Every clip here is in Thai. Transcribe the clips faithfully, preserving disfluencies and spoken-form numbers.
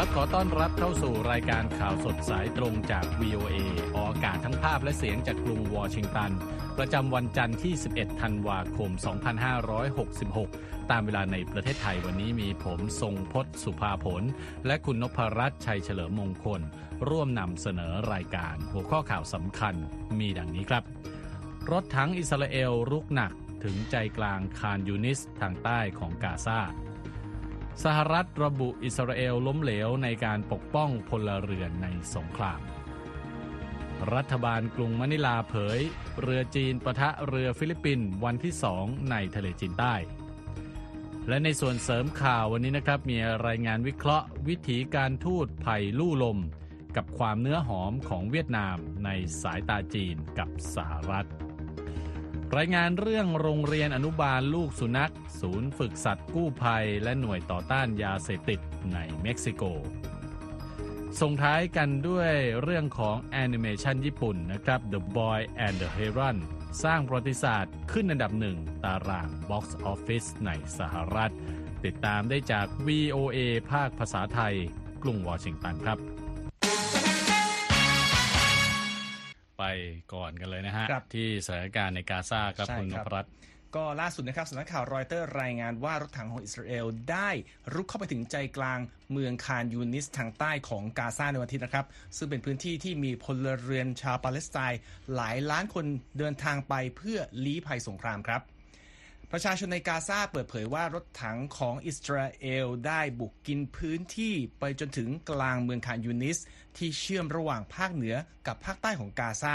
และขอต้อนรับเข้าสู่รายการข่าวสดสายตรงจาก วี โอ เอ ออกอากาศทั้งภาพและเสียงจากกรุงวอชิงตันประจำวันจันทร์ที่สิบเอ็ดธันวาคมสองพันห้าร้อยหกสิบหกตามเวลาในประเทศไทยวันนี้มีผมทรงพจน์สุภาผลและคุณนพรัตน์ชัยเฉลิมมงคลร่วมนำเสนอรายการหัวข้อข่าวสำคัญมีดังนี้ครับรถถังอิสราเอลรุกหนักถึงใจกลางคานยูนิสทางใต้ของกาซาสหรัฐระบุอิสราเอลล้มเหลวในการปกป้องพลเรือนในสงครามรัฐบาลกรุงมะนิลาเผยเรือจีนปะทะเรือฟิลิปปินส์วันที่สองในทะเลจีนใต้และในส่วนเสริมข่าววันนี้นะครับมีรายงานวิเคราะห์วิถีการทูตภัยลู่ลมกับความเนื้อหอมของเวียดนามในสายตาจีนกับสหรัฐรายงานเรื่องโรงเรียนอนุบาลลูกสุนัขศูนย์ฝึกสัตว์กู้ภัยและหน่วยต่อต้านยาเสพติดในเม็กซิโกส่งท้ายกันด้วยเรื่องของแอนิเมชันญี่ปุ่นนะครับ The Boy and the Heron สร้างประวัติศาสตร์ขึ้นอันดับหนึ่งตาราง Box Office ในสหรัฐติดตามได้จาก วี โอ เอ ภาคภาษาไทยกรุงวอชิงตันครับไปก่อนกันเลยนะฮะที่สถานการณ์ในกาซาครับคุณนพรัตน์ก็ล่าสุดนะครับสำนักข่าวรอยเตอร์รายงานว่ารถถังของอิสราเอลได้รุกเข้าไปถึงใจกลางเมืองคานยูนิสทางใต้ของกาซาในวันอาทิตย์นะครับซึ่งเป็นพื้นที่ที่มีพลเรือนชาวปาเลสไตน์หลายล้านคนเดินทางไปเพื่อลี้ภัยสงครามครับประชาชนในกาซาเปิดเผยว่ารถถังของอิสราเอลได้บุกกินพื้นที่ไปจนถึงกลางเมืองคานยูนิสที่เชื่อมระหว่างภาคเหนือกับภาคใต้ของกาซา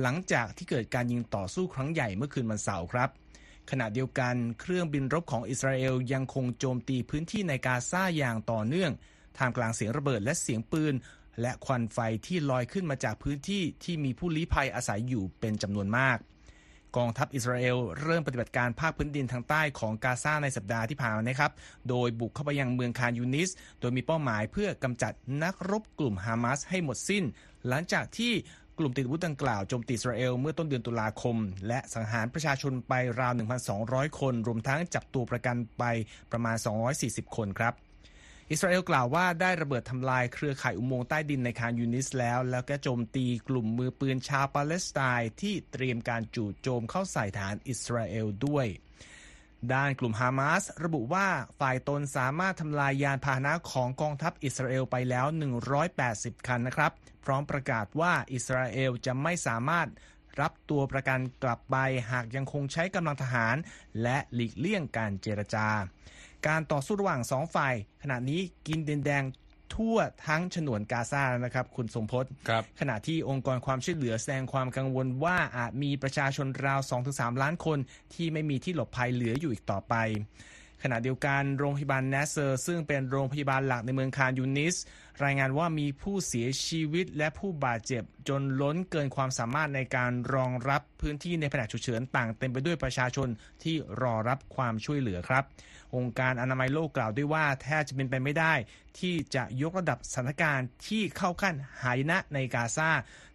หลังจากที่เกิดการยิงต่อสู้ครั้งใหญ่เมื่อคืนวันเสาร์ครับขณะเดียวกันเครื่องบินรบของอิสราเอลยังคงโจมตีพื้นที่ในกาซาอย่างต่อเนื่องท่ามกลางเสียงระเบิดและเสียงปืนและควันไฟที่ลอยขึ้นมาจากพื้นที่ที่มีผู้ลี้ภัยอาศัยอยู่เป็นจำนวนมากกองทัพอิสราเอลเริ่มปฏิบัติการภาคพื้นดินทางใต้ของกาซาในสัปดาห์ที่ผ่านมานะครับโดยบุกเข้าไปยังเมืองคานยูนิสโดยมีเป้าหมายเพื่อกำจัดนักรบกลุ่มฮามาสให้หมดสิ้นหลังจากที่กลุ่มติดอาวุธดังกล่าวโจมตีอิสราเอลเมื่อต้นเดือนตุลาคมและสังหารประชาชนไปราว หนึ่งพันสองร้อย คนรวมทั้งจับตัวประกันไปประมาณสองร้อยสี่สิบคนครับอิสราเอลกล่าวว่าได้ระเบิดทำลายเครือข่ายอุโมงค์ใต้ดินในคานยูนิสแล้วแล้วก็โจมตีกลุ่มมือปืนชาวปาเลสไตน์ที่เตรียมการจู่โจมเข้าใส่ฐานอิสราเอลด้วยด้านกลุ่มฮามาสระบุว่าฝ่ายตนสามารถทำลายยานพาหนะของกองทัพอิสราเอลไปแล้วหนึ่งร้อยแปดสิบคันนะครับพร้อมประกาศว่าอิสราเอลจะไม่สามารถรับตัวประกันกลับไปหากยังคงใช้กำลังทหารและหลีกเลี่ยงการเจรจาการต่อสู้ระหว่างสองฝ่ายขณะนี้กินดินแดงทั่วทั้งฉนวนกาซานะครับคุณทรงพจน์ขณะที่องค์กรความช่วยเหลือแสดงความกังวลว่าอาจมีประชาชนราว สองถึงสาม ล้านคนที่ไม่มีที่หลบภัยเหลืออยู่อีกต่อไปขณะเดียวกันโรงพยาบาลนาเซอร์ซึ่งเป็นโรงพยาบาลหลักในเมืองคานยูนิสรายงานว่ามีผู้เสียชีวิตและผู้บาดเจ็บจนล้นเกินความสามารถในการรองรับพื้นที่ในแผนกฉุกเฉินต่างเต็มไปด้วยประชาชนที่รอรับความช่วยเหลือครับองค์การอนามัยโลกกล่าวด้วยว่าแทบจะเป็นไปไม่ได้ที่จะยกระดับสถานการณ์ที่เข้าขั้นหายนะในกาซา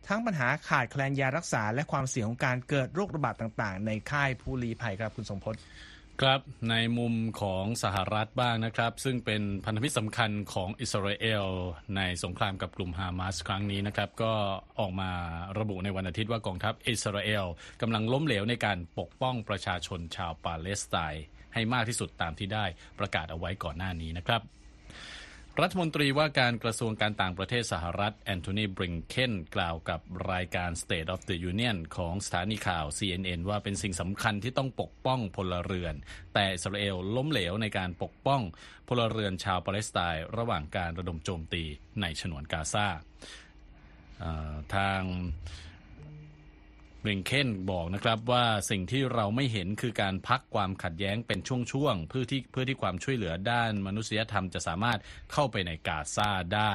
ทั้งปัญหาขาดแคลนยารักษาและความเสี่ยงของการเกิดโรคระบาดต่างๆในค่ายผู้ลี้ภัยครับคุณสมพจน์ครับในมุมของสหรัฐบ้างนะครับซึ่งเป็นพันธมิตรสำคัญของอิสราเอลในสงครามกับกลุ่มฮามาสครั้งนี้นะครับก็ออกมาระบุในวันอาทิตย์ว่ากองทัพอิสราเอลกำลังล้มเหลวในการปกป้องประชาชนชาวปาเลสไตน์ให้มากที่สุดตามที่ได้ประกาศเอาไว้ก่อนหน้านี้นะครับรัฐมนตรีว่าการกระทรวงการต่างประเทศสหรัฐแอนโทนีบลิงเคนกล่าวกับรายการ State of the Union ของสถานีข่าว ซี เอ็น เอ็น ว่าเป็นสิ่งสำคัญที่ต้องปกป้องพลเรือนแต่อิสราเอลล้มเหลวในการปกป้องพลเรือนชาวปาเลสไตน์ระหว่างการระดมโจมตีในฉนวนกาซาทางบลิงเคนบอกนะครับว่าสิ่งที่เราไม่เห็นคือการพักความขัดแย้งเป็นช่วงๆเพื่อที่เพื่อที่ความช่วยเหลือด้านมนุษยธรรมจะสามารถเข้าไปในกาซาได้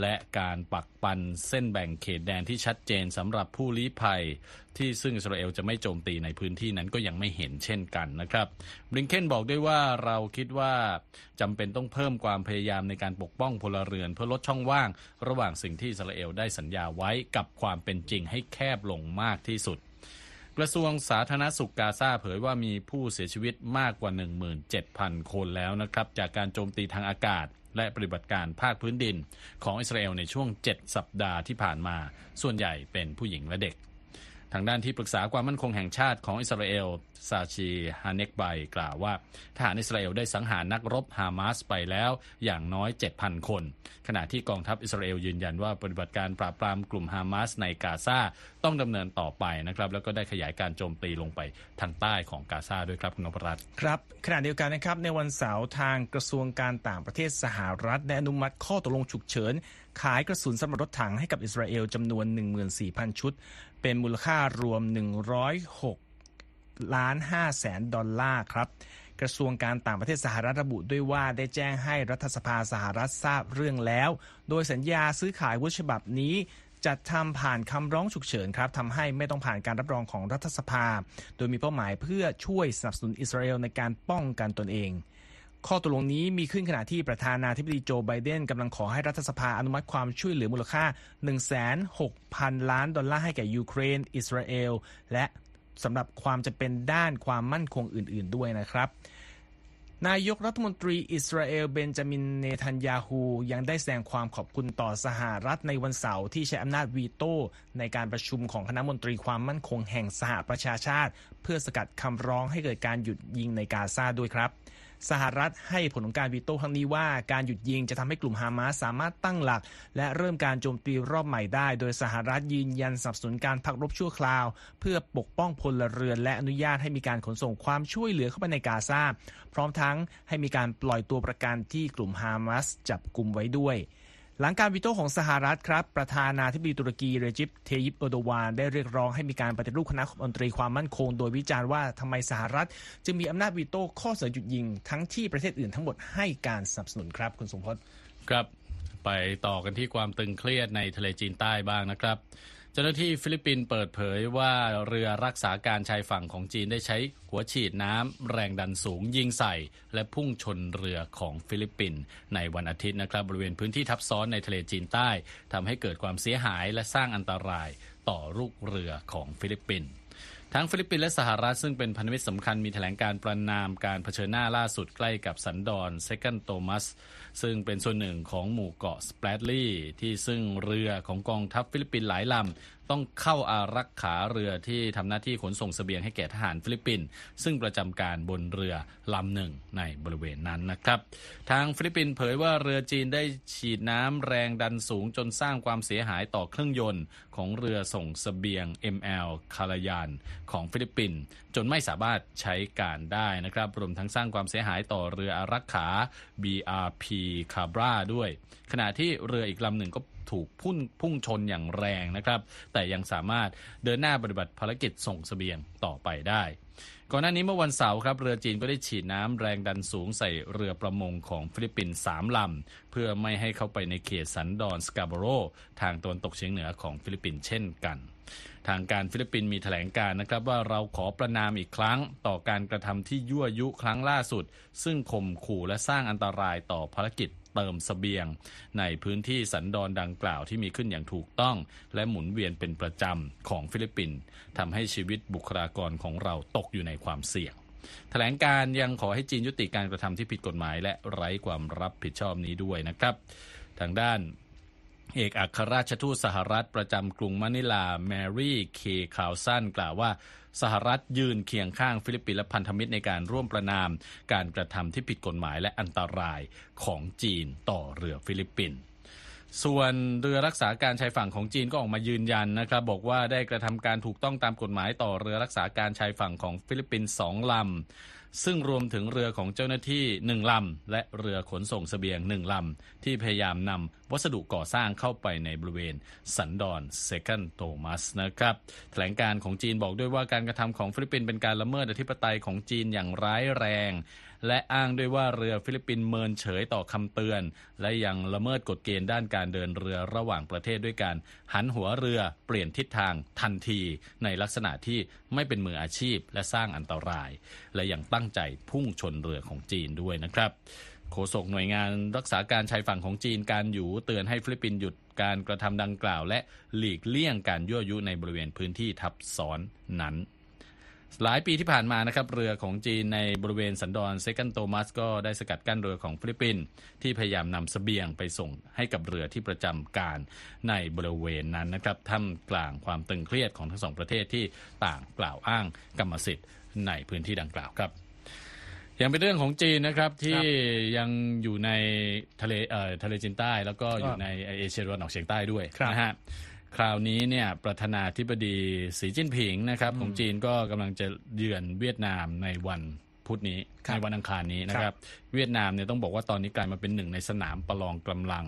และการปักปันเส้นแบ่งเขตแดนที่ชัดเจนสำหรับผู้ลี้ภัยที่ซึ่งอิสราเอลจะไม่โจมตีในพื้นที่นั้นก็ยังไม่เห็นเช่นกันนะครับบลิงเคนบอกด้วยว่าเราคิดว่าจำเป็นต้องเพิ่มความพยายามในการปกป้องพลเรือนเพื่อลดช่องว่างระหว่างสิ่งที่อิสราเอลได้สัญญาไว้กับความเป็นจริงให้แคบลงมากที่สุดกระทรวงสาธารณสุขกาซาเผยว่ามีผู้เสียชีวิตมากกว่า หนึ่งหมื่นเจ็ดพัน คนแล้วนะครับจากการโจมตีทางอากาศ และปฏิบัติการภาคพื้นดินของอิสราเอลในช่วงเจ็ดสัปดาห์ที่ผ่านมาส่วนใหญ่เป็นผู้หญิงและเด็กทางด้านที่ปรึกษาความมั่นคงแห่งชาติของอิสราเอลซาชีฮาเนกไบกล่าวว่าทหารอิสราเอลได้สังหารนักรบฮามาสไปแล้วอย่างน้อย เจ็ดพัน คนขณะที่กองทัพอิสราเอลยืนยันว่าปฏิบัติการปราบปรามกลุ่มฮามาสในกาซาต้องดำเนินต่อไปนะครับแล้วก็ได้ขยายการโจมตีลงไปทางใต้ของกาซาด้วยครับคุณนพรัตน์ครับขณะเดียวกันนะครับในวันเสาร์ทางกระทรวงการต่างประเทศสหรัฐได้อนุมัติข้อตกลงฉุกเฉินขายกระสุนสำหรับรถถังให้กับอิสราเอลจำนวน หนึ่งหมื่นสี่พัน ชุดเป็นมูลค่ารวมหนึ่งร้อยหกล้านห้าแสนดอลลาร์ครับกระทรวงการต่างประเทศสหรัฐระบุด้วยว่าได้แจ้งให้รัฐสภาสหรัฐทราบเรื่องแล้วโดยสัญญาซื้อขายวุฒิฉบับนี้จัดทำผ่านคำร้องฉุกเฉินครับทำให้ไม่ต้องผ่านการรับรองของรัฐสภาโดยมีเป้าหมายเพื่อช่วยสนับสนุนอิสราเอลในการป้องกันตนเองข้อตกลงนี้มีขึ้นขณะที่ประธานาธิบดีโจไบเดนกำลังขอให้รัฐสภาอนุมัติความช่วยเหลือมูลค่า หนึ่งแสนหกพันล้านดอลลาร์ให้แก่ยูเครนอิสราเอลและสำหรับความจำเป็นด้านความมั่นคงอื่นๆด้วยนะครับนายกรัฐมนตรีอิสราเอลเบนจามินเนทันยาฮูยังได้แสดงความขอบคุณต่อสหรัฐในวันเสาร์ที่ใช้อำนาจวีโต้ในการประชุมของคณะมนตรีความมั่นคงแห่งสหประชาชาติเพื่อสกัดคำร้องให้เกิดการหยุดยิงในกาซาด้วยครับสหรัฐให้ผลของการวีโต้ครั้งนี้ว่าการหยุดยิงจะทำให้กลุ่มฮามาสสามารถตั้งหลักและเริ่มการโจมตีรอบใหม่ได้โดยสหรัฐยืนยันสนับสนุนการพักรบชั่วคราวเพื่อปกป้องพลเรือนและอนุญาตให้มีการขนส่งความช่วยเหลือเข้าไปในกาซาพร้อมทั้งให้มีการปล่อยตัวประกันที่กลุ่มฮามาสจับกุมไว้ด้วยหลังการวีโต้ของสหรัฐครับประธานาธิบดีตุรกีเรจิปเทยิปเอโดวานได้เรียกร้องให้มีการปฏิรูปคณะมนตรีความมั่นคงโดยวิจารณ์ว่าทำไมสหรัฐจึงมีอำนาจวีโต้ข้อเสนอหยุดยิงทั้งที่ประเทศอื่นทั้งหมดให้การสนับสนุนครับคุณสมพจน์ครับไปต่อกันที่ความตึงเครียดในทะเลจีนใต้บ้างนะครับเจ้าหน้าที่ฟิลิปปินส์เปิดเผยว่าเรือรักษาการชายฝั่งของจีนได้ใช้หัวฉีดน้ำแรงดันสูงยิงใส่และพุ่งชนเรือของฟิลิปปินส์ในวันอาทิตย์นะครับบริเวณพื้นที่ทับซ้อนในทะเลจีนใต้ทำให้เกิดความเสียหายและสร้างอันตรายต่อลูกเรือของฟิลิปปินส์ทั้งฟิลิปปินส์และสหรัฐซึ่งเป็นพันธมิตรสำคัญมีแถลงการประณามการเผชิญหน้าล่าสุดใกล้กับสันดอนเซคันโตมัสซึ่งเป็นส่วนหนึ่งของหมู่เกาะสแปรดลีย์ที่ซึ่งเรือของกองทัพฟิลิปปินส์หลายลำต้องเข้าอารักขาเรือที่ทำหน้าที่ขนส่งเสบียงให้แก่ทหารฟิลิปปินส์ซึ่งประจำการบนเรือลำหนึ่งในบริเวณนั้นนะครับทางฟิลิปปินส์เผยว่าเรือจีนได้ฉีดน้ำแรงดันสูงจนสร้างความเสียหายต่อเครื่องยนต์ของเรือส่งเสบียง เอ็ม แอล คารายานของฟิลิปปินส์จนไม่สามารถใช้การได้นะครับรวมทั้งสร้างความเสียหายต่อเรืออารักขา บี อาร์ พี คาบราด้วยขณะที่เรืออีกลำหนึ่งก็ถูกพุ่งพุ่งชนอย่างแรงนะครับแต่ยังสามารถเดินหน้าปฏิบัติภารกิจส่งเสบียงต่อไปได้ก่อนหน้านี้เมื่อวันเสาร์ครับเรือจีนก็ได้ฉีดน้ำแรงดันสูงใส่เรือประมงของฟิลิปปินส์สามลำเพื่อไม่ให้เข้าไปในเขตสันดอนสกาโบโรทางตอนตกเฉียงเหนือของฟิลิปปินส์เช่นกันทางการฟิลิปปินส์มีแถลงการนะครับว่าเราขอประณามอีกครั้งต่อการกระทำที่ยั่วยุครั้งล่าสุดซึ่งข่มขู่และสร้างอันตรายต่อภารกิจเติมเสบียงในพื้นที่สันดอนดังกล่าวที่มีขึ้นอย่างถูกต้องและหมุนเวียนเป็นประจำของฟิลิปปินส์ทำให้ชีวิตบุคลากรของเราตกอยู่ในความเสี่ยงแถลงการยังขอให้จีนยุติการกระทำที่ผิดกฎหมายและไร้ความรับผิดชอบนี้ด้วยนะครับทางด้านเอกอัครราชทูตสหรัฐประจำกรุงมะนิลาแมรี่เคคาวซันกล่าวว่าสหรัฐยืนเคียงข้างฟิลิปปินส์และพันธมิตรในการร่วมประณามการกระทำที่ผิดกฎหมายและอันตรายของจีนต่อเรือฟิลิปปินส์ส่วนเรือรักษาการชายฝั่งของจีนก็ออกมายืนยันนะครับบอกว่าได้กระทำการถูกต้องตามกฎหมายต่อเรือรักษาการชายฝั่งของฟิลิปปินส์สองลำซึ่งรวมถึงเรือของเจ้าหน้าที่หนึ่งลำและเรือขนส่งเสบียงหนึ่งลำที่พยายามนำวัสดุก่อสร้างเข้าไปในบริเวณสันดอนเซคันโตมัสนะครับแถลงการของจีนบอกด้วยว่าการกระทำของฟิลิปปินส์เป็นการละเมิดอธิปไตยของจีนอย่างร้ายแรงและอ้างด้วยว่าเรือฟิลิปปินส์เมินเฉยต่อคำเตือนและยังละเมิดกฎเกณฑ์ด้านการเดินเรือระหว่างประเทศด้วยการหันหัวเรือเปลี่ยนทิศทางทันทีในลักษณะที่ไม่เป็นมืออาชีพและสร้างอันตรายและยังตั้งใจพุ่งชนเรือของจีนด้วยนะครับโฆษกหน่วยงานรักษาการชายฝั่งของจีนการอยู่เตือนให้ฟิลิปปินส์หยุดการกระทำดังกล่าวและหลีกเลี่ยงการยั่วยุในบริเวณพื้นที่ทับซ้อนนั้น หลายปีที่ผ่านมานะครับเรือของจีนในบริเวณสันดอนเซคันโตมัสก็ได้สกัดกั้นเรือของฟิลิปปินส์ที่พยายามนำเสบียงไปส่งให้กับเรือที่ประจำการในบริเวณนั้นนะครับท่ามกลางความตึงเครียดของทั้งสองประเทศที่ต่างกล่าวอ้างกรรมสิทธิ์ในพื้นที่ดังกล่าวครับยังเป็นเรื่องของจีนนะครับที่ยังอยู่ในทะเลเอ่อทะเลจีนใต้แล้วก็อยู่ในเอเชียตะวันออกเฉียงใต้ด้วยนะฮะคราวนี้เนี่ยประธานาธิบดีสีจิ้นผิงนะครับของจีนก็กำลังจะเยือนเวียดนามในวันพุธนี้ในวันอังคารนี้นะครับเวียดนามเนี่ยต้องบอกว่าตอนนี้กลายมาเป็นหนึ่งในสนามประลองกำลัง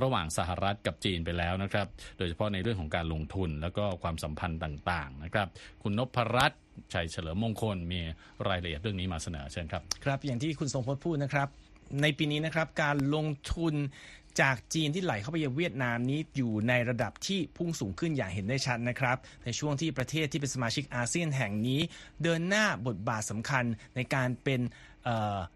ระหว่างสหรัฐกับจีนไปแล้วนะครับโดยเฉพาะในเรื่องของการลงทุนแล้วก็ความสัมพันธ์ต่างๆนะครับคุณนพรัตน์ชัยเฉลิมมงคลมีรายละเอียดเรื่องนี้มาเสนอเชิญครับครับอย่างที่คุณทรงพจน์พูดนะครับในปีนี้นะครับการลงทุนจากจีนที่ไหลเข้าไปยังเวียดนามนี้อยู่ในระดับที่พุ่งสูงขึ้นอย่างเห็นได้ชัดนะครับในช่วงที่ประเทศที่เป็นสมาชิกอาเซียนแห่งนี้เดินหน้าบทบาทสำคัญในการเป็น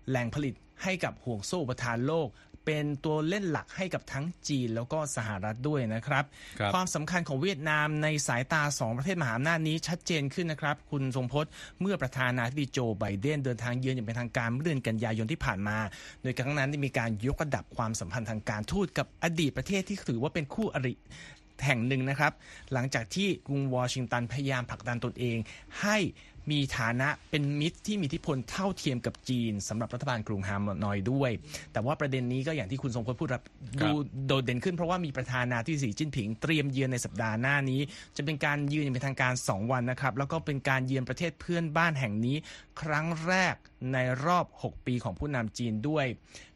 แหล่งผลิตให้กับห่วงโซ่อุปทานโลกเป็นตัวเล่นหลักให้กับทั้งจีนแล้วก็สหรัฐด้วยนะครับความสำคัญของเวียดนามในสายตาสองประเทศมหาอำนาจนี้ชัดเจนขึ้นนะครับคุณทรงพจน์เมื่อประธานาธิบดีโจไบเดนเดินทางเยือนอย่างเป็นทางการเมื่อเดือนกันยายนที่ผ่านมาโดยครั้งนั้นได้มีการยกระดับความสัมพันธ์ทางการทูตกับอดีตประเทศที่ถือว่าเป็นคู่อริแห่งหนึ่งนะครับหลังจากที่กรุงวอชิงตันพยายามผลักดันตนเองให้มีฐานะเป็นมิตรที่มีอิทธิพลเท่าเทียมกับจีนสำหรับรัฐบาลกรุงฮานอยด้วยแต่ว่าประเด็นนี้ก็อย่างที่คุณทรงพจน์พูดดูโดดเด่นขึ้นเพราะว่ามีประธานาธิบดีสีจิ้นผิงเตรียมเยือนในสัปดาห์หน้านี้จะเป็นการเยือนอย่างเป็นทางการสองวันนะครับแล้วก็เป็นการเยือนประเทศเพื่อนบ้านแห่งนี้ครั้งแรกในรอบหกปีของผู้นำจีนด้วย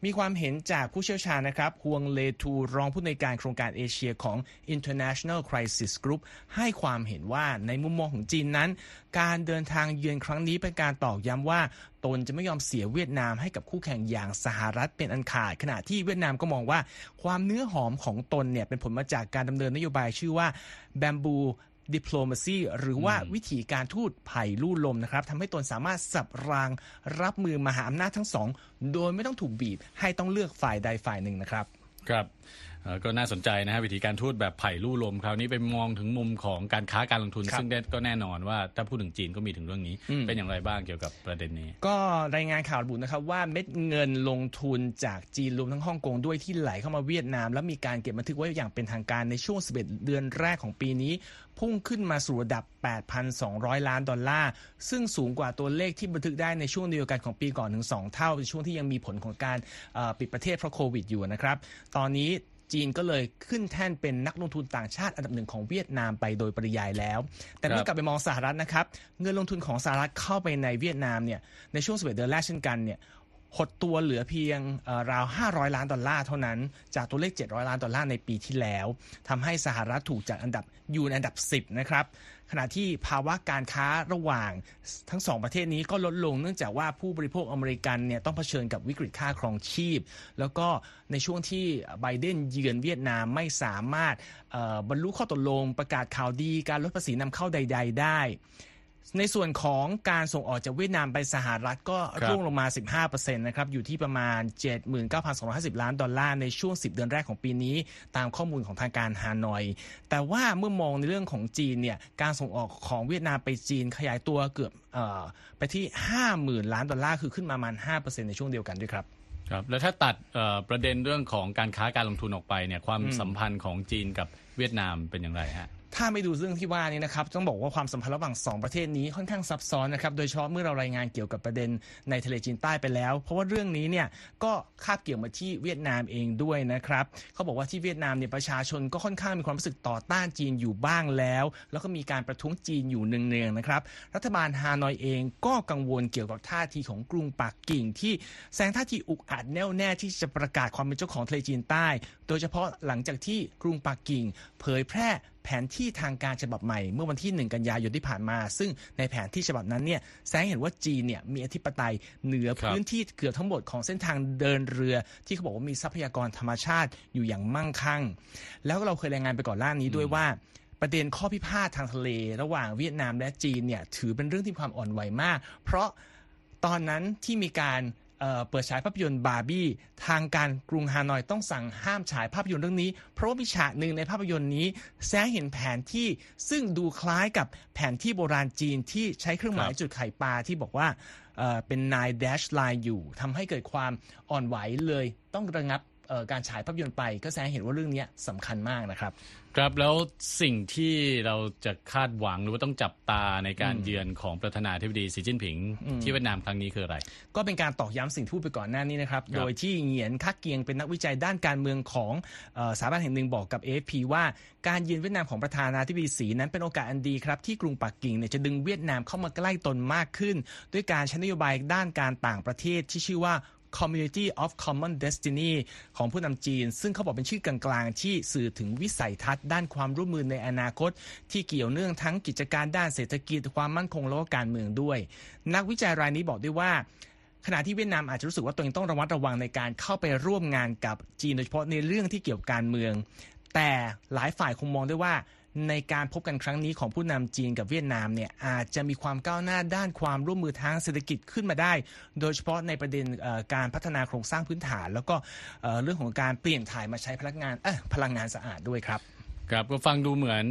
มีความเห็นจากผู้เชี่ยวชาญนะครับฮวงเลทูรองผู้อำนวยการโครงการเอเชียของ International Crisis Group ให้ความเห็นว่าในมุมมองของจีนนั้นการเดินทางเยือนครั้งนี้เป็นการตอกย้ำว่าตนจะไม่ยอมเสียเวียดนามให้กับคู่แข่งอย่างสหรัฐเป็นอันขาดขณะที่เวียดนามก็มองว่าความเนื้อหอมของตนเนี่ยเป็นผลมาจากการดำเนินนโยบายชื่อว่า Bamboo diplomacy หรือว่าวิธีการทูตไผ่ลู่ลมนะครับทำให้ตนสามารถสับรางรับมือมหาอำนาจทั้งสองโดยไม่ต้องถูกบีบให้ต้องเลือกฝ่ายใดฝ่ายหนึ่งนะครับครับก็น่าสนใจนะฮะวิธีการทูตแบบไผ่ลู่ลมคราวนี้ไปมองถึงมุมของการค้าการลงทุนซึ่งก็แน่นอนว่าถ้าพูดถึงจีนก็มีถึงเรื่องนี้เป็นอย่างไรบ้างเกี่ยวกับประเด็นนี้ก็รายงานข่าวระบุนะครับว่าเม็ดเงินลงทุนจากจีนรวมทั้งฮ่องกงด้วยที่ไหลเข้ามาเวียดนามและมีการเก็บบันทึกไว้อย่างเป็นทางการในช่วงสิบเอ็ดเดือนแรกของปีนี้พุ่งขึ้นมาสู่ระดับ แปดพันสองร้อย ล้านดอลลาร์ซึ่งสูงกว่าตัวเลขที่บันทึกได้ในช่วงเดียวกันของปีก่อนถึงสองเท่าในช่วงที่ยังมีผลของการปิดประเทศเพราะโควิดอยู่นะครับตอนนี้จีนก็เลยขึ้นแท่นเป็นนักลงทุนต่างชาติอันดับหนึ่งของเวียดนามไปโดยปริยายแล้วแต่เมื่อกลับไปมองสหรัฐนะครับเงินลงทุนของสหรัฐเข้าไปในเวียดนามเนี่ยในช่วงสิบเอ็ดเดือนแรกเช่นกันเนี่ยหดตัวเหลือเพียงราวห้าร้อยล้านดอลลาร์เท่านั้นจากตัวเลขเจ็ดร้อยล้านดอลลาร์ในปีที่แล้วทำให้สหรัฐถูกจัดอันดับอยู่ในอันดับสิบนะครับขณะที่ภาวะการค้าระหว่างทั้งสองประเทศนี้ก็ลดลงเนื่องจากว่าผู้บริโภคอเมริกันเนี่ยต้องเผชิญกับวิกฤตค่าครองชีพแล้วก็ในช่วงที่ไบเดนเยือนเวียดนามไม่สามารถบรรลุข้อตกลงประกาศข่าวดีการลดภาษีนำเข้าใดๆได้ในส่วนของการส่งออกจากเวียดนามไปสหรัฐก็ร่วงลงมา สิบห้าเปอร์เซ็นต์ นะครับอยู่ที่ประมาณ เจ็ดหมื่นเก้าพันสองร้อยห้าสิบ ล้านดอลลาร์ในช่วงสิบเดือนแรกของปีนี้ตามข้อมูลของทางการฮานอยแต่ว่าเมื่อมองในเรื่องของจีนเนี่ยการส่งออกของเวียดนามไปจีนขยายตัวเกือบเอ่อไปที่ ห้าหมื่น ล้านดอลลาร์คือขึ้นมาประมาณ ห้าเปอร์เซ็นต์ ในช่วงเดียวกันด้วยครับครับแล้วถ้าตัดประเด็นเรื่องของการค้าการลงทุนออกไปเนี่ยความสัมพันธ์ของจีนกับเวียดนามเป็นอย่างไรฮะถ้าไม่ดูเรื่องที่ว่านี้นะครับต้องบอกว่าความสัมพันธ์ระหว่างสองประเทศนี้ค่อนข้างซับซ้อนนะครับโดยเฉพาะเมื่อเรารายงานเกี่ยวกับประเด็นในทะเลจีนใต้ไปแล้วเพราะว่าเรื่องนี้เนี่ยก็คาบเกี่ยวมาที่เวียดนามเองด้วยนะครับเขาบอกว่าที่เวียดนามเนี่ยประชาชนก็ค่อนข้างมีความรู้สึกต่อต้านจีนอยู่บ้างแล้วแล้วก็มีการประท้วงจีนอยู่เนืองๆนะครับรัฐบาลฮานอยเองก็กังวลเกี่ยวกับท่าทีของกรุงปักกิ่งที่แสดงท่าทีอุกอาจแน่วแน่ที่จะประกาศความเป็นเจ้าของทะเลจีนใต้โดยเฉพาะหลังจากที่กรุงปักกิ่งเผยแพร่แผนที่ทางการฉบับใหม่เมื่อวันที่หนึ่งกันยายนที่ผ่านมาซึ่งในแผนที่ฉบับนั้นเนี่ยแสดงเห็นว่าจีนเนี่ยมีอธิปไตยเหนือพื้นที่เกือบทั้งหมดของเส้นทางเดินเรือที่เขาบอกว่ามีทรัพยากรธรรมชาติอยู่อย่างมั่งคั่งแล้วเราเคยรายงานไปก่อนหน้านี้ด้วยว่าประเด็นข้อพิพาททางทะเลระหว่างเวียดนามและจีนเนี่ยถือเป็นเรื่องที่ความอ่อนไหวมากเพราะตอนนั้นที่มีการ เปิดฉายภาพยนตร์บาร์บี้ทางการกรุงฮานอยต้องสั่งห้ามฉายภาพยนตร์เรื่องนี้เพราะว่ามีฉากหนึ่งในภาพยนตร์นี้แสดงเห็นแผนที่ซึ่งดูคล้ายกับแผนที่โบราณจีนที่ใช้เครื่องหมายจุดไข่ปลาที่บอกว่าเป็นนายแดชไลน์อยู่ทำให้เกิดความอ่อนไหวเลยต้องระงับการฉายภาพยนตร์ไปก็แสดงเห็นว่าเรื่องนี้สำคัญมากนะครับครับแล้วสิ่งที่เราจะคาดหวังหรือว่าต้องจับตาในการเยือนของประธานาธิบดีสีจิ้นผิงที่เวียดนามครั้งนี้คืออะไรก็เป็นการตอกย้ำสิ่งที่พูดไปก่อนหน้านี้นะครับโดยที่เหงียนคักเกียงเป็นนักวิจัยด้านการเมืองของสถาบันแห่งหนึ่งบอกกับ เอ เอฟ พี ว่าการเยือนเวียดนามของประธานาธิบดีสีนั้นเป็นโอกาสอันดีครับที่กรุงปักกิ่งเนี่ยจะดึงเวียดนามเข้ามาใกล้ตนมากขึ้นด้วยการใช้นโยบายด้านการต่างประเทศที่ชื่อว่าCommunity of Common Destiny ของผู้นำจีนซึ่งเขาบอกเป็นชื่อกลางๆที่สื่อถึงวิสัยทัศน์ด้านความร่วมมือในอนาคตที่เกี่ยวเนื่องทั้งกิจการด้านเศรษฐกิจความมั่นคงและการเมืองด้วยนักวิจัยรายนี้บอกด้วยว่าขณะที่เวียดนามอาจจะรู้สึกว่าตัวเองต้องระมัดระวังในการเข้าไปร่วมงานกับจีนโดยเฉพาะในเรื่องที่เกี่ยวกับการเมืองแต่หลายฝ่ายคงมองด้วยว่าในการพบกันครั้งนี้ของผู้นำจีนกับเวียดนามเนี่ยอาจจะมีความก้าวหน้าด้านความร่วมมือทางเศรษฐกิจขึ้นมาได้โดยเฉพาะในประเด็นการพัฒนาโครงสร้างพื้นฐานแล้วก็เรื่องของการเปลี่ยนถ่ายมาใช้พลังงานเอ่อพลังงานสะอาดด้วยครับครับก็ฟังดูเหมือน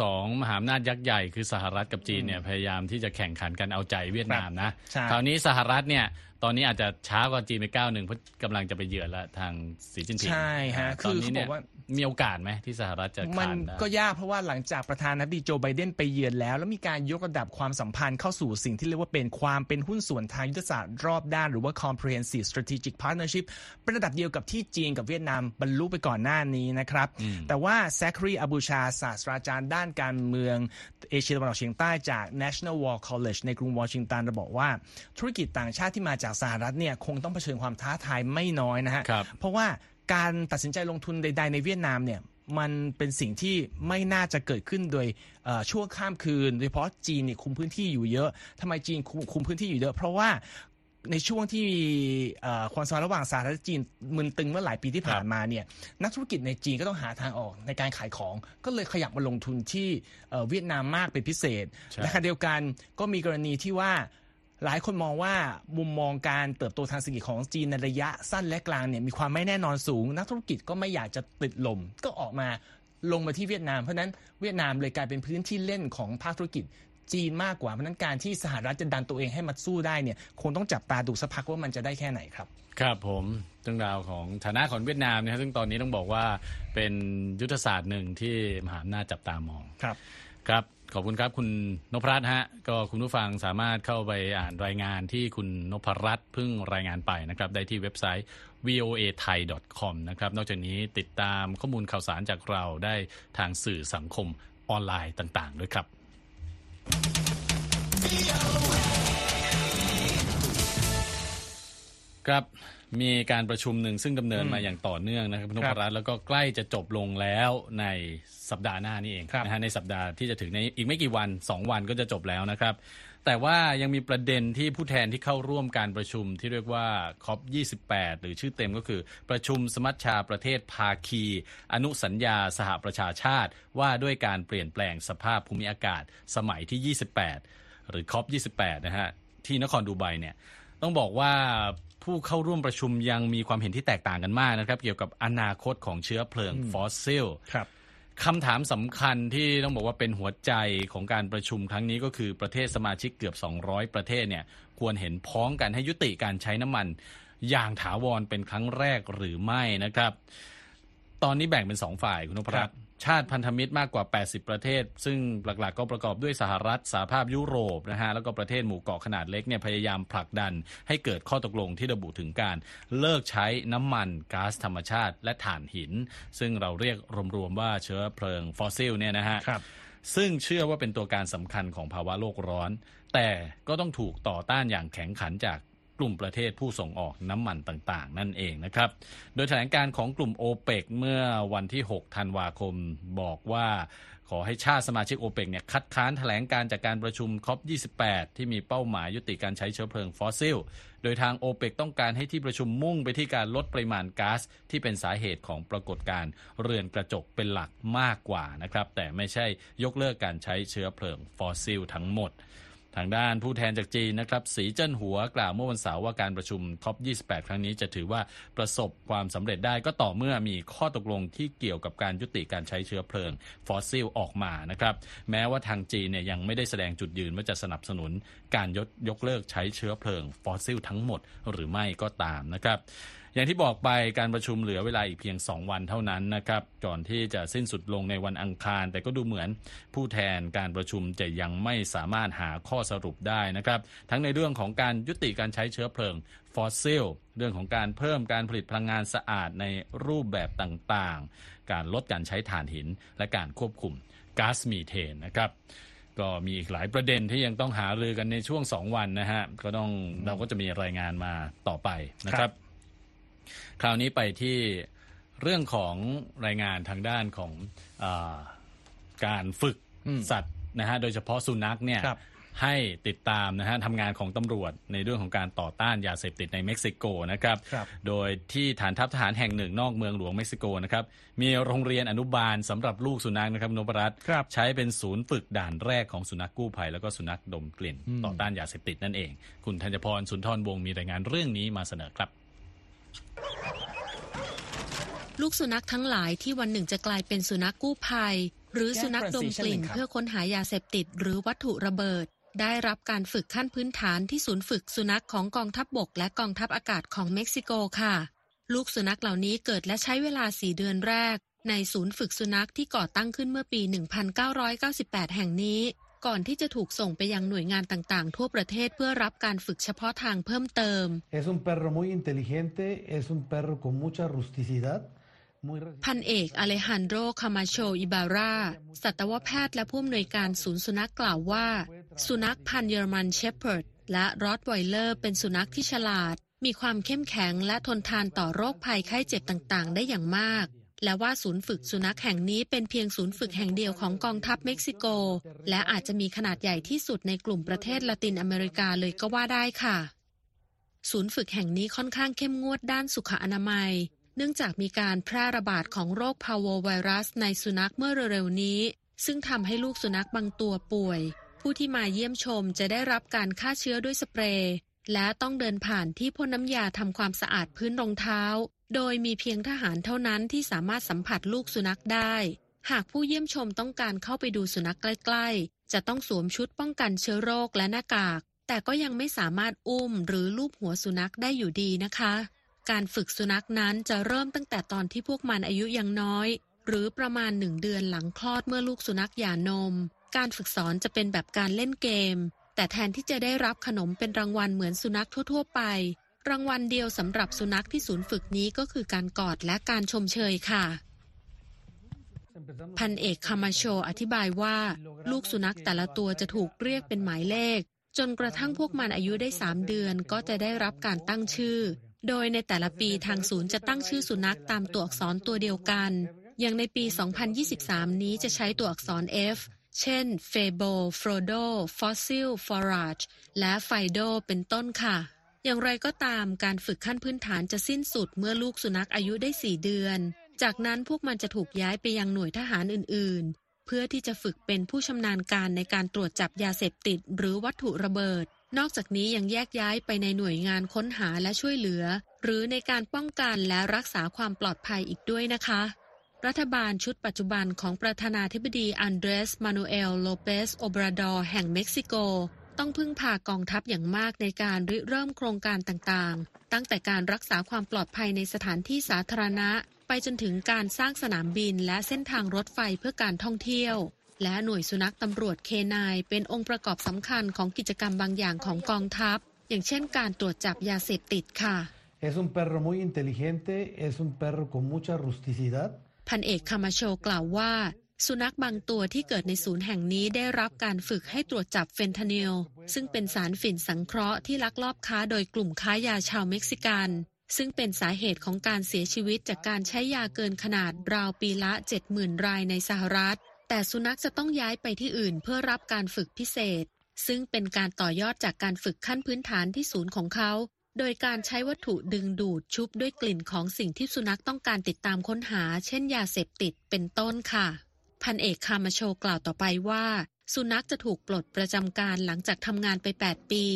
สองมหาอำนาจยักษ์ใหญ่คือสหรัฐกับจีนเนี่ยพยายามที่จะแข่งขันกันเอาใจเวียดนามนะคราวนี้สหรัฐเนี่ยตอนนี้อาจจะช้ากว่าจีนไปก้าวหนึ่งเพราะกำลังจะไปเยือนละทางสีจิ้นผิงใช่ฮะคือเขาบอกว่ามีโอกาสไหมที่สหรัฐจะผ่านมันก็ยากเพราะว่าหลังจากประธานาธิบดีโจไบเดนไปเยือนแล้วแล้วมีการยกระดับความสัมพันธ์เข้าสู่สิ่งที่เรียกว่าเป็นความเป็นหุ้นส่วนทางยุทธศาสตร์รอบด้านหรือว่า comprehensive strategic partnership เป็นระดับเดียวกับที่จีนกับเวียดนามบรรลุไปก่อนหน้านี้นะครับแต่ว่าแซคครีอาบูชาศาสตราจารย์ด้านการเมืองเอเชียตะวันออกเฉียงใต้จาก National War College ในกรุงวอชิงตันบอกว่าธุรกิจต่างชาติที่มาจากสหรัฐเนี่ยคงต้องเผชิญความท้าทายไม่น้อยนะฮะเพราะว่าการตัดสินใจลงทุนใดๆในเวียดนามเนี่ยมันเป็นสิ่งที่ไม่น่าจะเกิดขึ้นโดยชั่วข้ามคืนโดยเฉพาะจีนเนี่ยคุมพื้นที่อยู่เยอะทำไมจีนคุมพื้นที่อยู่เยอะเพราะว่าในช่วงที่มีความสัมพันธ์ระหว่างสหรัฐจีนมึนตึงเมื่อหลายปีที่ผ่านมาเนี่ยนักธุรกิจในจีนก็ต้องหาทางออกในการขายของก็เลยขยับมาลงทุนที่เวียดนามมากเป็นพิเศษและขณะเดียวกันก็มีกรณีที่ว่าหลายคนมองว่ามุมมองการเติบโตทางเศรษฐกิจของจีนในระยะสั้นและกลางเนี่ยมีความไม่แน่นอนสูงนักธุรกิจก็ไม่อยากจะติดลมก็ออกมาลงมาที่เวียดนามเพราะนั้นเวียดนามเลยกลายเป็นพื้นที่เล่นของภาคธุรกิจจีนมากกว่าเพราะนั้นการที่สหรัฐจะดันตัวเองให้มาสู้ได้เนี่ยคงต้องจับตาดูสักพักว่ามันจะได้แค่ไหนครับครับผมเรื่องราวของฐานะของเวียดนามนะครับซึ่งตอนนี้ต้องบอกว่าเป็นยุทธศาสตร์หนึ่งที่มหาอำนาจจับตามองครับครับขอบคุณครับคุณนพรัตน์ฮะก็คุณผู้ฟังสามารถเข้าไปอ่านรายงานที่คุณนพรัตน์เพิ่งรายงานไปนะครับได้ที่เว็บไซต์ วี โอ เอ ไทย ดอท คอม นะครับนอกจากนี้ติดตามข้อมูลข่าวสารจากเราได้ทางสื่อสังคมออนไลน์ต่างๆด้วยครับครับมีการประชุมหนึ่งซึ่งดำเนินมาอย่างต่อเนื่องนะครับนพรัตน์แล้วก็ใกล้จะจบลงแล้วในสัปดาห์หน้านี่เองนะฮะในสัปดาห์ที่จะถึงในอีกไม่กี่วันสองวันก็จะจบแล้วนะครับแต่ว่ายังมีประเด็นที่ผู้แทนที่เข้าร่วมการประชุมที่เรียกว่า ซี โอ พี ยี่สิบแปด หรือชื่อเต็มก็คือประชุมสมัชชาประเทศภาคีอนุสัญญาสหประชาชาติว่าด้วยการเปลี่ยนแปลงสภาพภูมิอากาศสมัยที่ยี่สิบแปดหรือ ซี โอ พี ยี่สิบแปด นะฮะที่นครดูไบเนี่ยต้องบอกว่าผู้เข้าร่วมประชุมยังมีความเห็นที่แตกต่างกันมากนะครับเกี่ยวกับอนาคตของเชื้อเพลิงฟอสซิลครับคำถามสำคัญที่ต้องบอกว่าเป็นหัวใจของการประชุมครั้งนี้ก็คือประเทศสมาชิกเกือบสองร้อยประเทศเนี่ยควรเห็นพ้องกันให้ยุติการใช้น้ำมันอย่างถาวรเป็นครั้งแรกหรือไม่นะครับตอนนี้แบ่งเป็นสองฝ่ายคุณนพรัตน์ชาติพันธมิตรมากกว่าแปดสิบประเทศซึ่งหลักๆก็ประกอบด้วยสหรัฐสหภาพยุโรปนะฮะแล้วก็ประเทศหมู่เกาะขนาดเล็กเนี่ยพยายามผลักดันให้เกิดข้อตกลงที่ระบุถึงการเลิกใช้น้ำมันก๊าซธรรมชาติและถ่านหินซึ่งเราเรียกรวมๆว่าเชื้อเพลิงฟอสซิลเนี่ยนะฮะซึ่งเชื่อว่าเป็นตัวการสำคัญของภาวะโลกร้อนแต่ก็ต้องถูกต่อต้านอย่างแข็งขันจากกลุ่มประเทศผู้ส่งออกน้ำมันต่างๆนั่นเองนะครับโดยแถลงการของกลุ่ม โอเปก เมื่อวันที่หกธันวาคมบอกว่าขอให้ชาติสมาชิก โอเปก เนี่ยคัดค้านแถลงการจากการประชุม ซี โอ พี ยี่สิบแปด ที่มีเป้าหมายยุติการใช้เชื้อเพลิงฟอสซิลโดยทาง โอเปก ต้องการให้ที่ประชุมมุ่งไปที่การลดปริมาณก๊าซที่เป็นสาเหตุของปรากฏการณ์เรือนกระจกเป็นหลักมากกว่านะครับแต่ไม่ใช่ยกเลิกการใช้เชื้อเพลิงฟอสซิลทั้งหมด ทางด้านผู้แทนจากจีนนะครับสีเจิ้นหัวกล่าวเมื่อวันเสาร์ว่าการประชุมท็อปยี่สิบแปดครั้งนี้จะถือว่าประสบความสำเร็จได้ก็ต่อเมื่อมีข้อตกลงที่เกี่ยวกับการยุติการใช้เชื้อเพลิงฟอสซิลออกมานะครับแม้ว่าทางจีนเนี่ยยังไม่ได้แสดงจุดยืนว่าจะสนับสนุนการยกเลิกใช้เชื้อเพลิงฟอสซิลทั้งหมดหรือไม่ก็ตามนะครับอย่างที่บอกไปการประชุมเหลือเวลาอีกเพียงสองวันเท่านั้นนะครับก่อนที่จะสิ้นสุดลงในวันอังคารแต่ก็ดูเหมือนผู้แทนการประชุมจะยังไม่สามารถหาข้อสรุปได้นะครับทั้งในเรื่องของการยุติการใช้เชื้อเพลิงฟอสซิลเรื่องของการเพิ่มการผลิตพลังงานสะอาดในรูปแบบต่างๆการลดการใช้ถ่านหินและการควบคุมก๊าซมีเทนนะครับก็มีอีกหลายประเด็นที่ยังต้องหารือกันในช่วงสองวันนะฮะก็ต้องเราก็จะมีรายงานมาต่อไปนะครับคราวนี้ไปที่เรื่องของรายงานทางด้านของอาการฝึกสัตว์นะฮะโดยเฉพาะสุนัขเนี่ยให้ติดตามนะฮะทำงานของตำรวจในเรื่องของการต่อต้านยาเสพติดในเม็กซิโกนะครับโดยที่ฐานทัพทหารแห่งหนึ่งนอกเมืองหลวงเม็กซิโกนะครับมีโรงเรียนอนุบาลสำหรับลูกสุนัขนะครับนพรัตน์ใช้เป็นศูนย์ฝึกด่านแรกของสุนัขกู้ภัยแล้วก็สุนัขดมกลิ่นต่อต้านยาเสพติดนั่นเองคุณธัญพรสุนทรวงศ์มีรายงานเรื่องนี้มาเสนอครับลูกสุนัขทั้งหลายที่วันหนึ่งจะกลายเป็นสุนัขกู้ภัยหรือสุนัขดมกลิ่นเพื่อค้นหายาเสพติดหรือวัตถุระเบิดได้รับการฝึกขั้นพื้นฐานที่ศูนย์ฝึกสุนัขของกองทัพบกและกองทัพอากาศของเม็กซิโกค่ะลูกสุนัขเหล่านี้เกิดและใช้เวลาสี่เดือนแรกในศูนย์ฝึกสุนัขที่ก่อตั้งขึ้นเมื่อปีหนึ่งพันเก้าร้อยเก้าสิบแปดแห่งนี้ก่อนที่จะถูกส่งไปยังหน่วยงานต่างๆทั่วประเทศเพื่อรับการฝึกเฉพาะทางเพิ่มเติมพันเอกอเลฮันโดรคามาโชอิบาราสัตวแพทย์และผู้อำนวยการศูนย์สุนัข ก, กล่าวว่าสุนัขพันธุ์เยอรมันเชพเพิร์ดและรอตไวเลอร์เป็นสุนัขที่ฉลาดมีความเข้มแข็งและทนทานต่อโรคภัยไข้เจ็บต่างๆได้อย่างมากและว่าศูนย์ฝึกสุนัขแห่งนี้เป็นเพียงศูนย์ฝึกแห่งเดียวของกองทัพเม็กซิโกและอาจจะมีขนาดใหญ่ที่สุดในกลุ่มประเทศละตินอเมริกาเลยก็ว่าได้ค่ะศูนย์ฝึกแห่งนี้ค่อนข้างเข้มงวดด้านสุขอนามัยเนื่องจากมีการแพร่ระบาดของโรคพาโวไวรัสในสุนัขเมื่อเร็วๆนี้ซึ่งทำให้ลูกสุนัขบางตัวป่วยผู้ที่มาเยี่ยมชมจะได้รับการฆ่าเชื้อด้วยสเปรย์และต้องเดินผ่านที่พ่นน้ำยาทำความสะอาดพื้นรองเท้าโดยมีเพียงทหารเท่านั้นที่สามารถสัมผัสลูกสุนัขได้หากผู้เยี่ยมชมต้องการเข้าไปดูสุนัขใกล้ๆจะต้องสวมชุดป้องกันเชื้อโรคและหน้ากากแต่ก็ยังไม่สามารถอุ้มหรือลูบหัวสุนัขได้อยู่ดีนะคะการฝึกสุนัขนั้นจะเริ่มตั้งแต่ตอนที่พวกมันอายุยังน้อยหรือประมาณหนึ่งเดือนหลังคลอดเมื่อลูกสุนัขหย่านมการฝึกสอนจะเป็นแบบการเล่นเกมแต่แทนที่จะได้รับขนมเป็นรางวัลเหมือนสุนัขทั่วๆไปรางวัลเดียวสำหรับสุนัขที่ศูนย์ฝึกนี้ก็คือการกอดและการชมเชยค่ะพันเอกคามาโชอธิบายว่าลูกสุนัขแต่ละตัวจะถูกเรียกเป็นหมายเลขจนกระทั่งพวกมันอายุได้สามเดือนก็จะได้รับการตั้งชื่อโดยในแต่ละปีทางศูนย์จะตั้งชื่อสุนัขตามตัวอักษรตัวเดียวกันอย่างในปีสองพันยี่สิบสามนี้จะใช้ตัวอักษร F เช่น Febo, Frodo, Fossil, Forage และ Fido เป็นต้นค่ะอย่างไรก็ตามการฝึกขั้นพื้นฐานจะสิ้นสุดเมื่อลูกสุนัขอายุได้สี่เดือนจากนั้นพวกมันจะถูกย้ายไปยังหน่วยทหารอื่นๆเพื่อที่จะฝึกเป็นผู้ชำนาญการในการตรวจจับยาเสพติดหรือวัตถุระเบิดนอกจากนี้ยังแยกย้ายไปในหน่วยงานค้นหาและช่วยเหลือหรือในการป้องกันและรักษาความปลอดภัยอีกด้วยนะคะรัฐบาลชุดปัจจุบันของประธานาธิบดีอันเดรสมานูเอลโลเปซโอบราดอร์แห่งเม็กซิโกต้องพึ่งพากองทัพอย่างมากในการริเริ่มโครงการต่างๆตั้งแต่การรักษาความปลอดภัยในสถานที่สาธารณะไปจนถึงการสร้างสนามบินและเส้นทางรถไฟเพื่อการท่องเที่ยวและหน่วยสุนัขตำรวจเคนายเป็นองค์ประกอบสำคัญของกิจกรรมบางอย่างของกองทัพอย่างเช่นการตรวจจับยาเสพติดค่ะพันเอกคามาโชกล่าวว่าสุนัขบางตัวที่เกิดในศูนย์แห่งนี้ได้รับการฝึกให้ตรวจจับเฟนทานิลซึ่งเป็นสารฝิ่นสังเคราะห์ที่ลักลอบค้าโดยกลุ่มค้ายาชาวเม็กซิกันซึ่งเป็นสาเหตุของการเสียชีวิตจากการใช้ยาเกินขนาดราวปีละ เจ็ดหมื่น รายในสหรัฐแต่สุนัขจะต้องย้ายไปที่อื่นเพื่อรับการฝึกพิเศษซึ่งเป็นการต่อยอดจากการฝึกขั้นพื้นฐานที่ศูนย์ของเขาโดยการใช้วัตถุดึงดูดชุบด้วยกลิ่นของสิ่งที่สุนัขต้องการติดตามค้นหาเช่นยาเสพติดเป็นต้นค่ะพันเอกคามาโชกล่าวต่อไปว่า สุนัขจะถูกปลดประจำการหลังจากทำงานไปแปดปี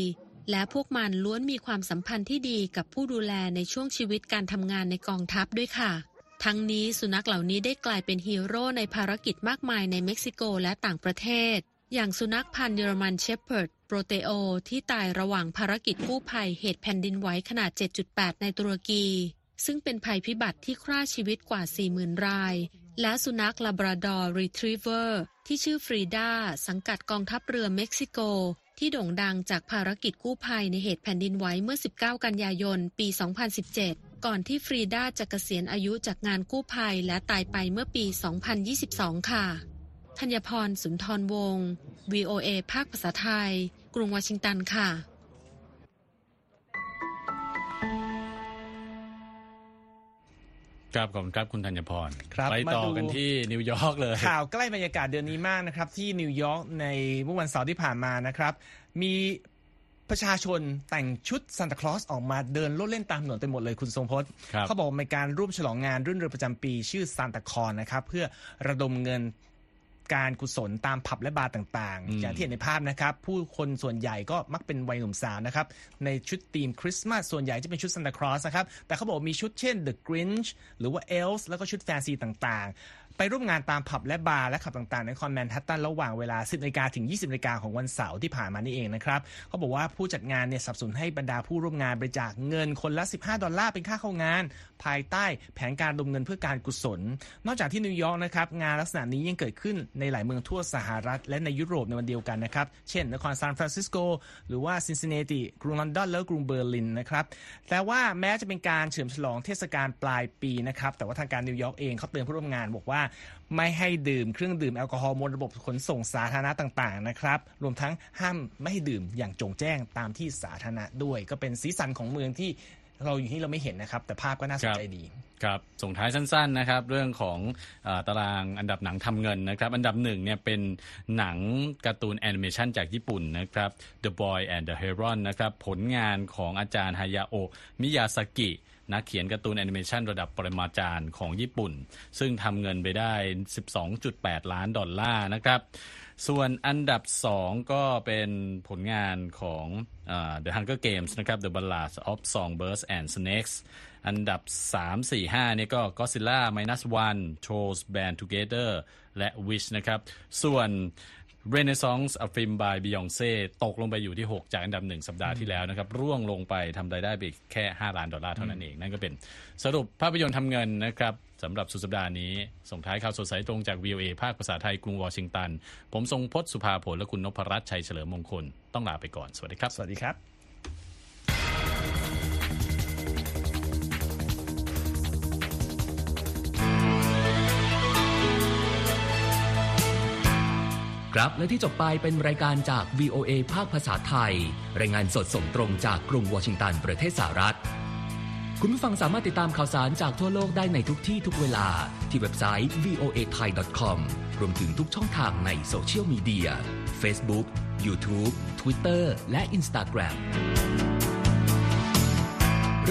และพวกมันล้วนมีความสัมพันธ์ที่ดีกับผู้ดูแลในช่วงชีวิตการทำงานในกองทัพด้วยค่ะทั้งนี้สุนัขเหล่านี้ได้กลายเป็นฮีโร่ในภารกิจมากมายในเม็กซิโกและต่างประเทศอย่างสุนัขพันธุ์เยอรมันเชพเพิร์ดโปรเตโอที่ตายระหว่างภารกิจกู้ภัยเหตุแผ่นดินไหวขนาด เจ็ดจุดแปด ในตุรกีซึ่งเป็นภัยพิบัติที่ฆ่าชีวิตกว่า สี่หมื่น รายและสุนัขลาบราดอร์รีทรีเวอร์ที่ชื่อฟรีดาสังกัดกองทัพเรือเม็กซิโกที่โด่งดังจากภารกิจกู้ภัยในเหตุแผ่นดินไหวเมื่อสิบเก้ากันยายนปีสองพันสิบเจ็ดก่อนที่ฟรีดาจะเกษียณอายุจากงานกู้ภัยและตายไปเมื่อปีสองพันยี่สิบสองค่ะธัญพรสุนทรวงศ์ วี โอ เอ ภาคภาษาไทยกรุงวอชิงตันค่ะครับขอบคุณครับคุณธัญพรไปต่อกันที่นิวยอร์กเลยข่าวใกล้บรรยากาศเดือนนี้มากนะครับที่นิวยอร์กในเมื่อวันเสาร์ที่ผ่านมานะครับมีประชาชนแต่งชุดซานตาคลอสออกมาเดินโลดเล่นตามถนนเต็มหมดเลยคุณทรงพจน์เขาบอกเป็นการร่วมฉลองงานรื่นเริงประจำปีชื่อซานตาคอนนะครับเพื่อระดมเงินการกุศลตามผับและบาร์ต่างๆอย่างที่เห็นในภาพนะครับผู้คนส่วนใหญ่ก็มักเป็นวัยหนุ่มสาวนะครับในชุดธีมคริสต์มาสส่วนใหญ่จะเป็นชุดซานตาคลอสนะครับแต่เขาบอกมีชุดเช่น The Grinch หรือว่า Elves แล้วก็ชุดแฟนซีต่างๆไปร่วมงานตามผับและบาร์และคลับต่างๆในนครแมนฮัตตันระหว่างเวลา สิบนาฬิกา ถึง ยี่สิบนาฬิกา ของวันเสาร์ที่ผ่านมานี่เองนะครับเขาบอกว่าผู้จัดงานเนี่ยสนับสนุนให้บรรดาผู้ร่วมงานบริจาคเงินคนละ สิบห้าดอลลาร์เป็นค่าเข้างานภายใต้แผนการดมเงินเพื่อการกุศลนอกจากที่นิวยอร์กนะครับงานลักษณะนี้ยังเกิดขึ้นในหลายเมืองทั่วสหรัฐและในยุโรปในวันเดียวกันนะครับเช่นนครซานฟรานซิสโกหรือว่าซินซินเนติกรุงลอนดอนและกรุงเบอร์ลินนะครับแต่ว่าแม้จะเป็นการเฉลิมฉลองเทศกาลปลายปีนะครับแต่ว่าทางการนิวยอร์กเองเขาเตือนผู้ร่วมงานบอกว่าไม่ให้ดื่มเครื่องดื่มแอลกอฮอล์บนระบบขนส่งสาธารณะต่างๆนะครับรวมทั้งห้ามไม่ให้ดื่มอย่างจงแจ้งตามที่สาธารณะด้วยก็เป็นสีสันของเมืองที่เราอยู่ที่เราไม่เห็นนะครับแต่ภาพก็น่าสนใจดีครับส่งท้ายสั้นๆนะครับเรื่องของเอ่อตารางอันดับหนังทำเงินนะครับอันดับหนึ่งเนี่ยเป็นหนังการ์ตูนแอนิเมชั่นจากญี่ปุ่นนะครับ The Boy and the Heron นะครับผลงานของอาจารย์ฮายาโอะมิยาซากินักเขียนการ์ตูนแอนิเมชันระดับปรมาจารย์ของญี่ปุ่นซึ่งทำเงินไปได้ สิบสองจุดแปดล้านดอลลาร์นะครับส่วนอันดับสองก็เป็นผลงานของเอ่อ The Hunger Games นะครับ The Ballad of Songbirds and Snakes อันดับสาม สี่ ห้านี่ก็ Godzilla Minus One Trolls Band Together และ Wish นะครับส่วน Renaissance A Film by Beyonce ตกลงไปอยู่ที่หกจากอันดับหนึ่งสัปดาห์ที่แล้วนะครับร่วงลงไปทำรายได้ไปแค่ห้าล้านดอลลาร์เท่านั้นเองนั่นก็เป็นสรุปภาพยนตร์ทำเงินนะครับสำหรับสุดสัปดาห์นี้ส่งท้ายข่าวสดสายตรงจาก วี โอ เอ ภาคภาษาไทยกรุงวอชิงตันผมทรงพจน์สุภาผลและคุณนพรัตน์ชัยเฉลิมมงคลต้องลาไปก่อนสวัสดีครับสวัสดีครับครับและที่จบไปเป็นรายการจาก วี โอ เอ ภาคภาษาไทยรายงานสดส่งตรงจากกรุงวอชิงตันประเทศสหรัฐคุณผู้ฟังสามารถติดตามข่าวสารจากทั่วโลกได้ในทุกที่ทุกเวลาที่เว็บไซต์ วี โอ เอ ไทย ดอท คอม รวมถึงทุกช่องทางในโซเชียลมีเดีย Facebook, YouTube, Twitter และ Instagram เร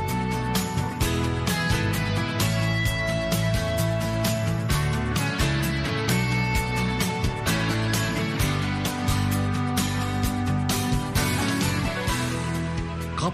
ขอบ